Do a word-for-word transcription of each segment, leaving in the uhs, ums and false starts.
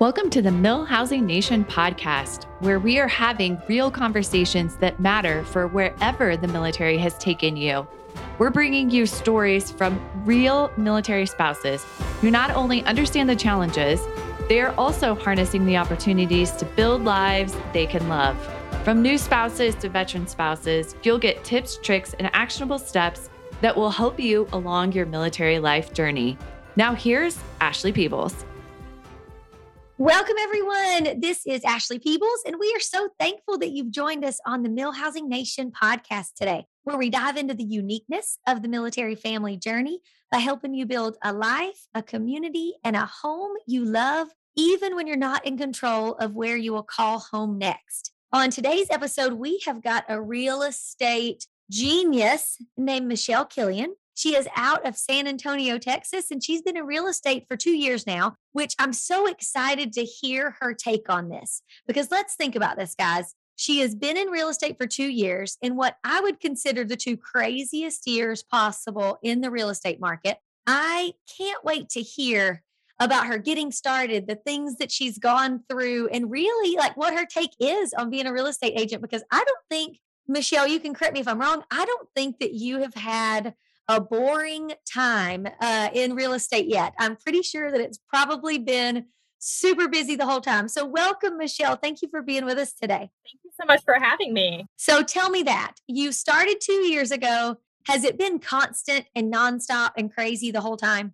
Welcome to the MilHousing Nation podcast, where we are having real conversations that matter for wherever the military has taken you. We're bringing you stories from real military spouses who not only understand the challenges, they are also harnessing the opportunities to build lives they can love. From new spouses to veteran spouses, you'll get tips, tricks, and actionable steps that will help you along your military life journey. Now here's Ashley Peebles. Welcome, everyone. This is Ashley Peebles, and we are so thankful that you've joined us on the MilHousing Nation podcast today, where we dive into the uniqueness of the military family journey by helping you build a life, a community, and a home you love, even when you're not in control of where you will call home next. On today's episode, we have got a real estate genius named Michelle Killian. She is out of San Antonio, Texas, and she's been in real estate for two years now, which I'm so excited to hear her take on this. Because let's think about this, guys. She has been in real estate for two years in what I would consider the two craziest years possible in the real estate market. I can't wait to hear about her getting started, the things that she's gone through, and really like what her take is on being a real estate agent. Because I don't think, Michelle, you can correct me if I'm wrong, I don't think that you have had a boring time uh, in real estate yet. I'm pretty sure that it's probably been super busy the whole time. So welcome, Michelle. Thank you for being with us today. Thank you so much for having me. So tell me that. You started two years ago. Has it been constant and nonstop and crazy the whole time?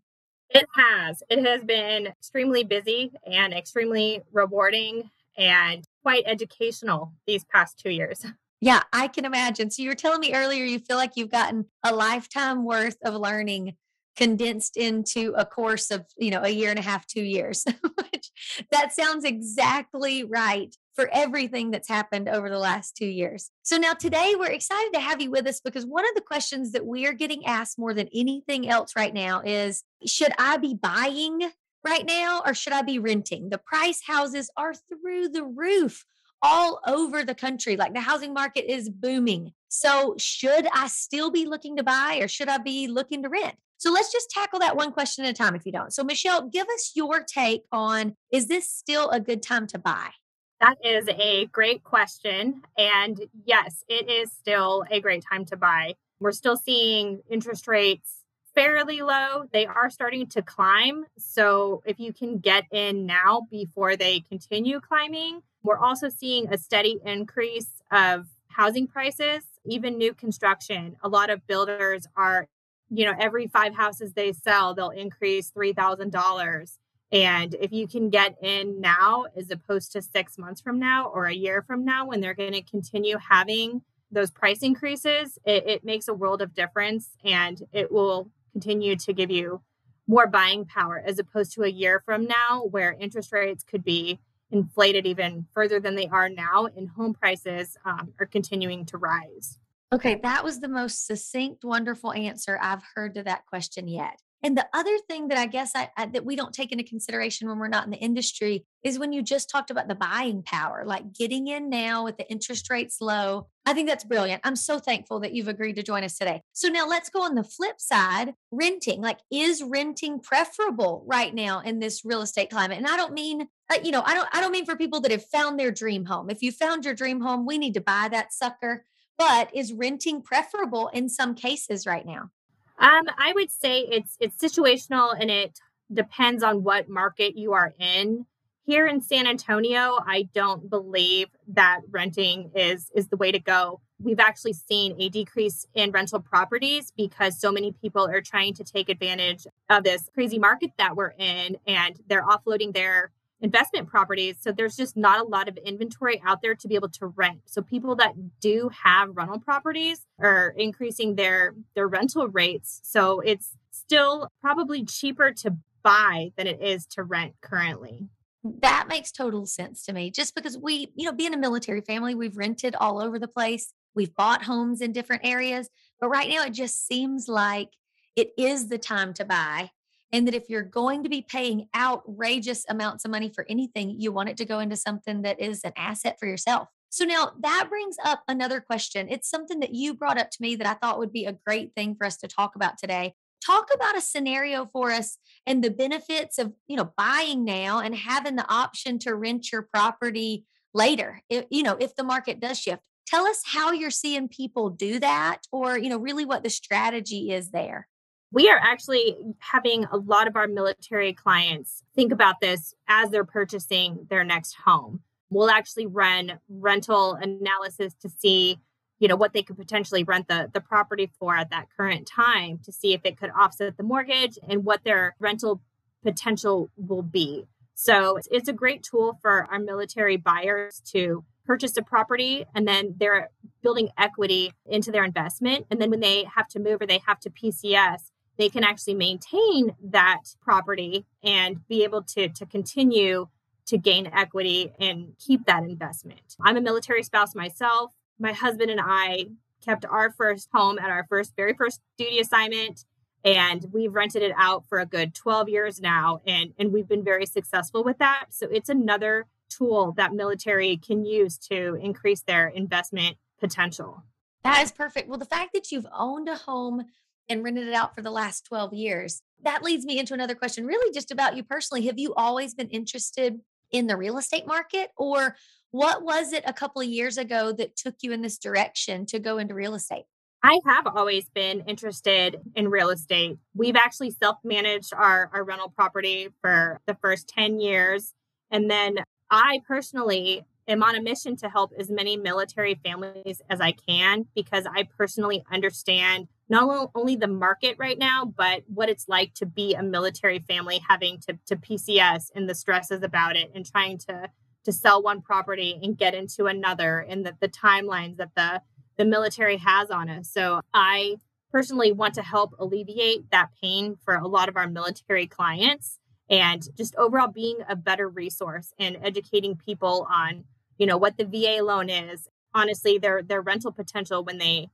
It has. It has been extremely busy and extremely rewarding and quite educational these past two years. Yeah, I can imagine. So you were telling me earlier, you feel like you've gotten a lifetime worth of learning condensed into a course of, you know, a year and a half, two years, which that sounds exactly right for everything that's happened over the last two years. So now today we're excited to have you with us because one of the questions that we are getting asked more than anything else right now is, should I be buying right now or should I be renting? The price houses are through the roof all over the country. Like the housing market is booming. So should I still be looking to buy or should I be looking to rent? So let's just tackle that one question at a time if you don't. So Michelle, give us your take on, is this still a good time to buy? That is a great question. And yes, it is still a great time to buy. We're still seeing interest rates fairly low. They are starting to climb. So if you can get in now before they continue climbing, we're also seeing a steady increase of housing prices, even new construction. A lot of builders are, you know, every five houses they sell, they'll increase three thousand dollars. And if you can get in now, as opposed to six months from now or a year from now, when they're going to continue having those price increases, it, it makes a world of difference and it will continue to give you more buying power as opposed to a year from now where interest rates could be inflated even further than they are now, and home prices um, are continuing to rise. Okay, that was the most succinct, wonderful answer I've heard to that question yet. And the other thing that I guess I, I, that we don't take into consideration when we're not in the industry is when you just talked about the buying power, like getting in now with the interest rates low. I think that's brilliant. I'm so thankful that you've agreed to join us today. So now let's go on the flip side, renting. Like, is renting preferable right now in this real estate climate? And I don't mean, like, you know, I don't, I don't mean for people that have found their dream home. If you found your dream home, we need to buy that sucker. But is renting preferable in some cases right now? Um, I would say it's it's situational and it depends on what market you are in. Here in San Antonio, I don't believe that renting is is the way to go. We've actually seen a decrease in rental properties because so many people are trying to take advantage of this crazy market that we're in, and they're offloading their investment properties. So there's just not a lot of inventory out there to be able to rent. So people that do have rental properties are increasing their, their rental rates. So it's still probably cheaper to buy than it is to rent currently. That makes total sense to me. Just because we, you know, being a military family, we've rented all over the place. We've bought homes in different areas, but right now it just seems like it is the time to buy. And that if you're going to be paying outrageous amounts of money for anything, you want it to go into something that is an asset for yourself. So now that brings up another question. It's something that you brought up to me that I thought would be a great thing for us to talk about today. Talk about a scenario for us and the benefits of, you know, buying now and having the option to rent your property later, if, you know, if the market does shift. Tell us how you're seeing people do that, or, you know, really what the strategy is there. We are actually having a lot of our military clients think about this as they're purchasing their next home. We'll actually run rental analysis to see, you know, what they could potentially rent the, the property for at that current time to see if it could offset the mortgage and what their rental potential will be. So it's, it's a great tool for our military buyers to purchase a property, and then they're building equity into their investment. And then when they have to move or they have to P C S, they can actually maintain that property and be able to, to continue to gain equity and keep that investment. I'm a military spouse myself. My husband and I kept our first home at our first, very first duty assignment, and we've rented it out for a good twelve years now. And, and we've been very successful with that. So it's another tool that military can use to increase their investment potential. That is perfect. Well, the fact that you've owned a home and rented it out for the last twelve years, that leads me into another question, really just about you personally. Have you always been interested in the real estate market, or what was it a couple of years ago that took you in this direction to go into real estate? I have always been interested in real estate. We've actually self-managed our, our rental property for the first ten years. And then I personally am on a mission to help as many military families as I can, because I personally understand not only the market right now, but what it's like to be a military family having to, to P C S and the stresses about it, and trying to, to sell one property and get into another, and the, the timelines that the, the military has on us. So I personally want to help alleviate that pain for a lot of our military clients, and just overall being a better resource and educating people on, you know, what the V A loan is, honestly, their their rental potential when they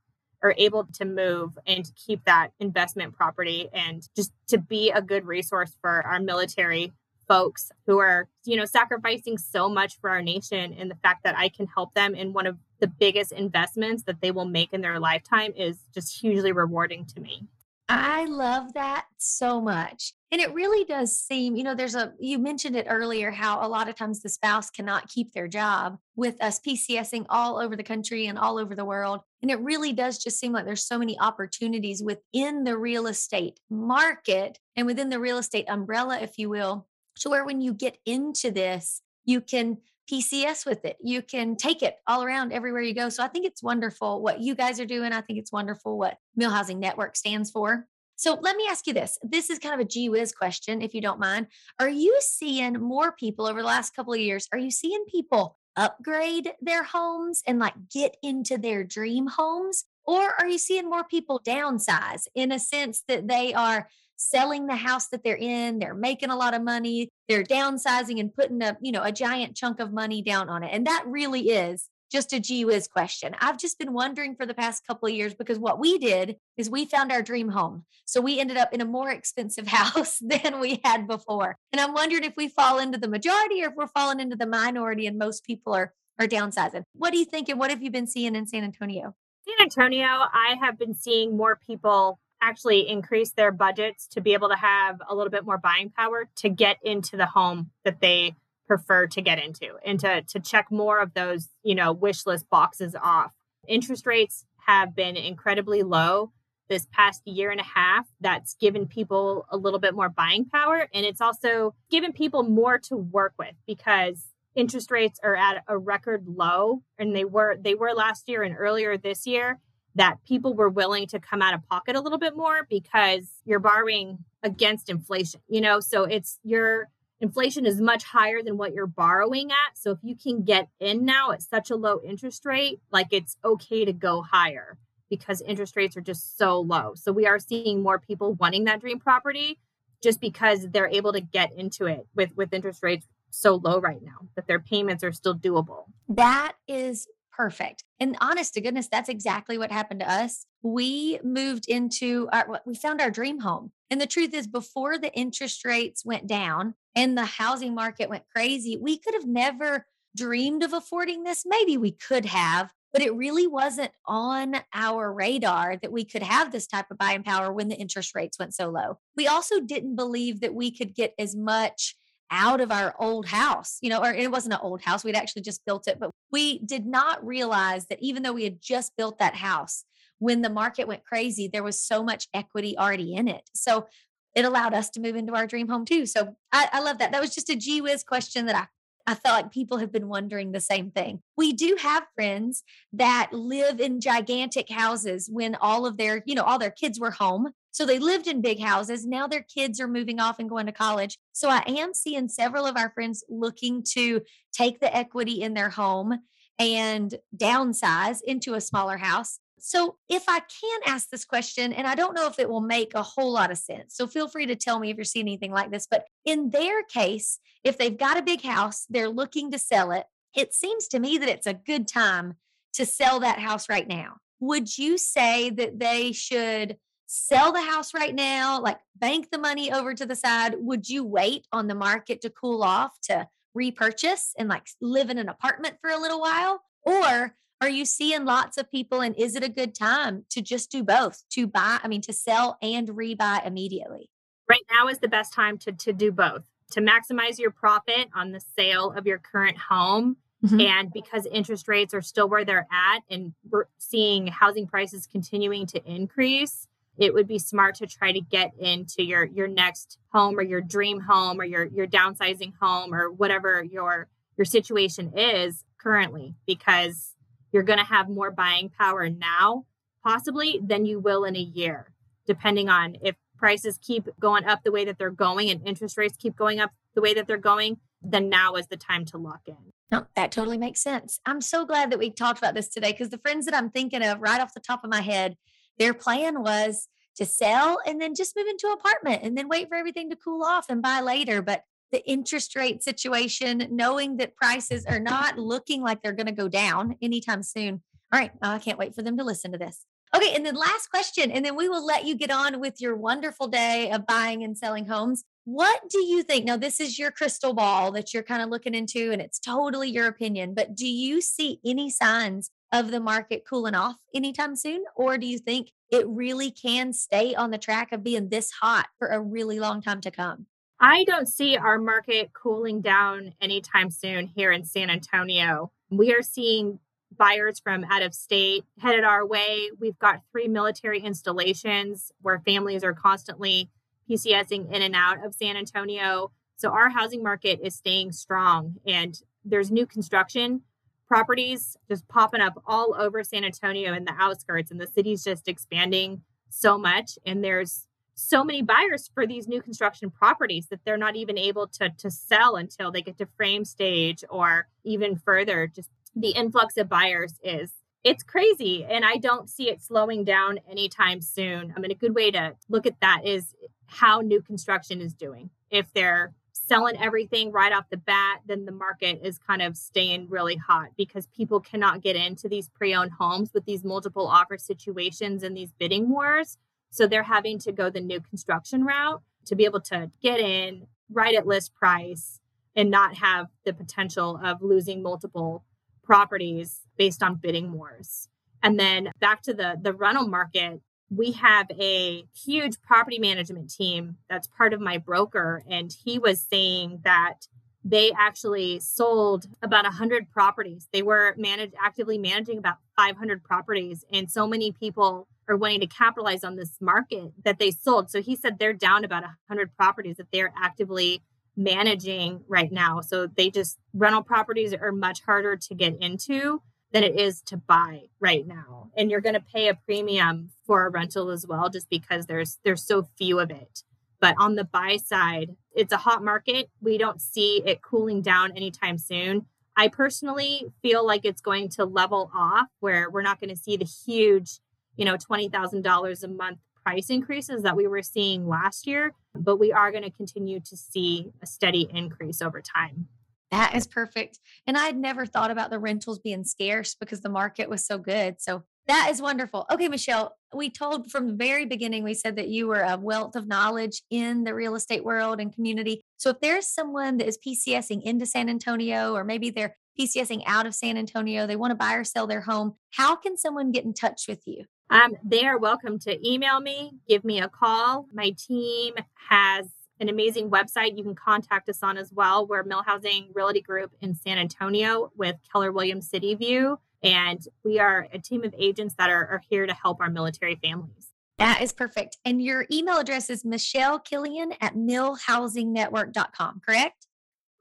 are able to move and keep that investment property, and just to be a good resource for our military folks who are, you know, sacrificing so much for our nation. And the fact that I can help them in one of the biggest investments that they will make in their lifetime is just hugely rewarding to me. I love that so much. And it really does seem, you know, there's a, you mentioned it earlier, how a lot of times the spouse cannot keep their job with us PCSing all over the country and all over the world. And it really does just seem like there's so many opportunities within the real estate market and within the real estate umbrella, if you will, to where when you get into this, you can P C S with it. You can take it all around everywhere you go. So I think it's wonderful what you guys are doing. I think it's wonderful what MilHousing Network stands for. So let me ask you this. This is kind of a gee whiz question, if you don't mind. Are you seeing more people over the last couple of years? Are you seeing people upgrade their homes and like get into their dream homes? Or are you seeing more people downsize in a sense that they are selling the house that they're in, they're making a lot of money, they're downsizing and putting a, you know, a giant chunk of money down on it? And that really is just a gee whiz question. I've just been wondering for the past couple of years, because what we did is we found our dream home. So we ended up in a more expensive house than we had before. And I'm wondering if we fall into the majority or if we're falling into the minority and most people are, are downsizing. What do you think? And what have you been seeing in San Antonio? San Antonio, I have been seeing more people actually increase their budgets to be able to have a little bit more buying power to get into the home that they prefer to get into, and to, to check more of those, you know, wish list boxes off. Interest rates have been incredibly low this past year and a half. That's given people a little bit more buying power. And it's also given people more to work with, because interest rates are at a record low, and they were, they were last year and earlier this year, that people were willing to come out of pocket a little bit more because you're borrowing against inflation, you know? So it's your inflation is much higher than what you're borrowing at. So if you can get in now at such a low interest rate, like it's okay to go higher because interest rates are just so low. So we are seeing more people wanting that dream property just because they're able to get into it with, with interest rates so low right now that their payments are still doable. That is perfect. And honest to goodness, that's exactly what happened to us. We moved into our, we found our dream home. And the truth is, before the interest rates went down and the housing market went crazy, we could have never dreamed of affording this. Maybe we could have, but it really wasn't on our radar that we could have this type of buying power when the interest rates went so low. We also didn't believe that we could get as much out of our old house, you know, or it wasn't an old house. We'd actually just built it, but we did not realize that even though we had just built that house, when the market went crazy, there was so much equity already in it. So it allowed us to move into our dream home too. So I, I love that. That was just a gee whiz question that I I felt like people have been wondering the same thing. We do have friends that live in gigantic houses when all of their, you know, all their kids were home. So they lived in big houses. Now their kids are moving off and going to college. So I am seeing several of our friends looking to take the equity in their home and downsize into a smaller house. So if I can ask this question, and I don't know if it will make a whole lot of sense, so feel free to tell me if you're seeing anything like this, but in their case, if they've got a big house, they're looking to sell it. It seems to me that it's a good time to sell that house right now. Would you say that they should sell the house right now, like bank the money over to the side? Would you wait on the market to cool off to repurchase and like live in an apartment for a little while? Or are you seeing lots of people, and is it a good time to just do both, to buy, I mean, to sell and rebuy immediately? Right now is the best time to, to do both, to maximize your profit on the sale of your current home. Mm-hmm. And because interest rates are still where they're at and we're seeing housing prices continuing to increase, it would be smart to try to get into your, your next home or your dream home or your, your downsizing home or whatever your, your situation is currently, because you're going to have more buying power now, possibly, than you will in a year, depending on if prices keep going up the way that they're going and interest rates keep going up the way that they're going, then now is the time to lock in. No, that totally makes sense. I'm so glad that we talked about this today, because the friends that I'm thinking of right off the top of my head, their plan was to sell and then just move into an apartment and then wait for everything to cool off and buy later. But the interest rate situation, knowing that prices are not looking like they're going to go down anytime soon. All right. Oh, I can't wait for them to listen to this. Okay. And then last question, and then we will let you get on with your wonderful day of buying and selling homes. What do you think? Now, this is your crystal ball that you're kind of looking into, and it's totally your opinion, but do you see any signs of the market cooling off anytime soon? Or do you think it really can stay on the track of being this hot for a really long time to come? I don't see our market cooling down anytime soon here in San Antonio. We are seeing buyers from out of state headed our way. We've got three military installations where families are constantly PCSing in and out of San Antonio. So our housing market is staying strong, and there's new construction properties just popping up all over San Antonio and the outskirts, and the city's just expanding so much. And there's so many buyers for these new construction properties that they're not even able to, to sell until they get to frame stage or even further. Just the influx of buyers is, it's crazy. And I don't see it slowing down anytime soon. I mean, a good way to look at that is how new construction is doing. If they're selling everything right off the bat, then the market is kind of staying really hot because people cannot get into these pre-owned homes with these multiple offer situations and these bidding wars. So they're having to go the new construction route to be able to get in right at list price and not have the potential of losing multiple properties based on bidding wars. And then back to the, the rental market, we have a huge property management team that's part of my broker. And he was saying that they actually sold about one hundred properties. They were managed, actively managing about five hundred properties. And so many people are wanting to capitalize on this market that they sold. So he said they're down about one hundred properties that they're actively managing right now. So they just, rental properties are much harder to get into than it is to buy right now. And you're going to pay a premium for a rental as well, just because there's there's so few of it. But on the buy side, it's a hot market. We don't see it cooling down anytime soon. I personally feel like it's going to level off, where we're not going to see the huge, you know, twenty thousand dollars a month price increases that we were seeing last year, but we are going to continue to see a steady increase over time. That is perfect. And I had never thought about the rentals being scarce because the market was so good. So that is wonderful. Okay, Michelle, we told from the very beginning, we said that you were a wealth of knowledge in the real estate world and community. So if there's someone that is PCSing into San Antonio, or maybe they're PCSing out of San Antonio. They want to buy or sell their home. How can someone get in touch with you? Um, they are welcome to email me, give me a call. My team has an amazing website you can contact us on as well. We're MilHousing Realty Group in San Antonio with Keller Williams City View. And we are a team of agents that are, are here to help our military families. That is perfect. And your email address is Michelle Killian at mill housing network dot com, correct?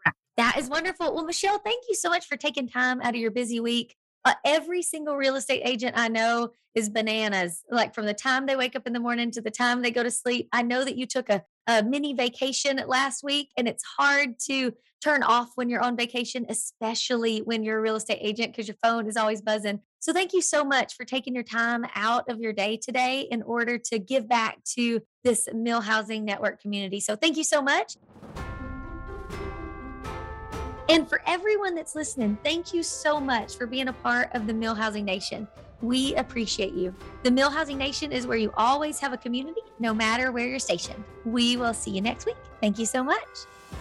Correct. That is wonderful. Well, Michelle, thank you so much for taking time out of your busy week. Uh, every single real estate agent I know is bananas. Like from the time they wake up in the morning to the time they go to sleep. I know that you took a, a mini vacation last week, and it's hard to turn off when you're on vacation, especially when you're a real estate agent, because your phone is always buzzing. So thank you so much for taking your time out of your day today in order to give back to this MilHousing Network community. So thank you so much. And for everyone that's listening, thank you so much for being a part of the MilHousing Nation. We appreciate you. The MilHousing Nation is where you always have a community, no matter where you're stationed. We will see you next week. Thank you so much.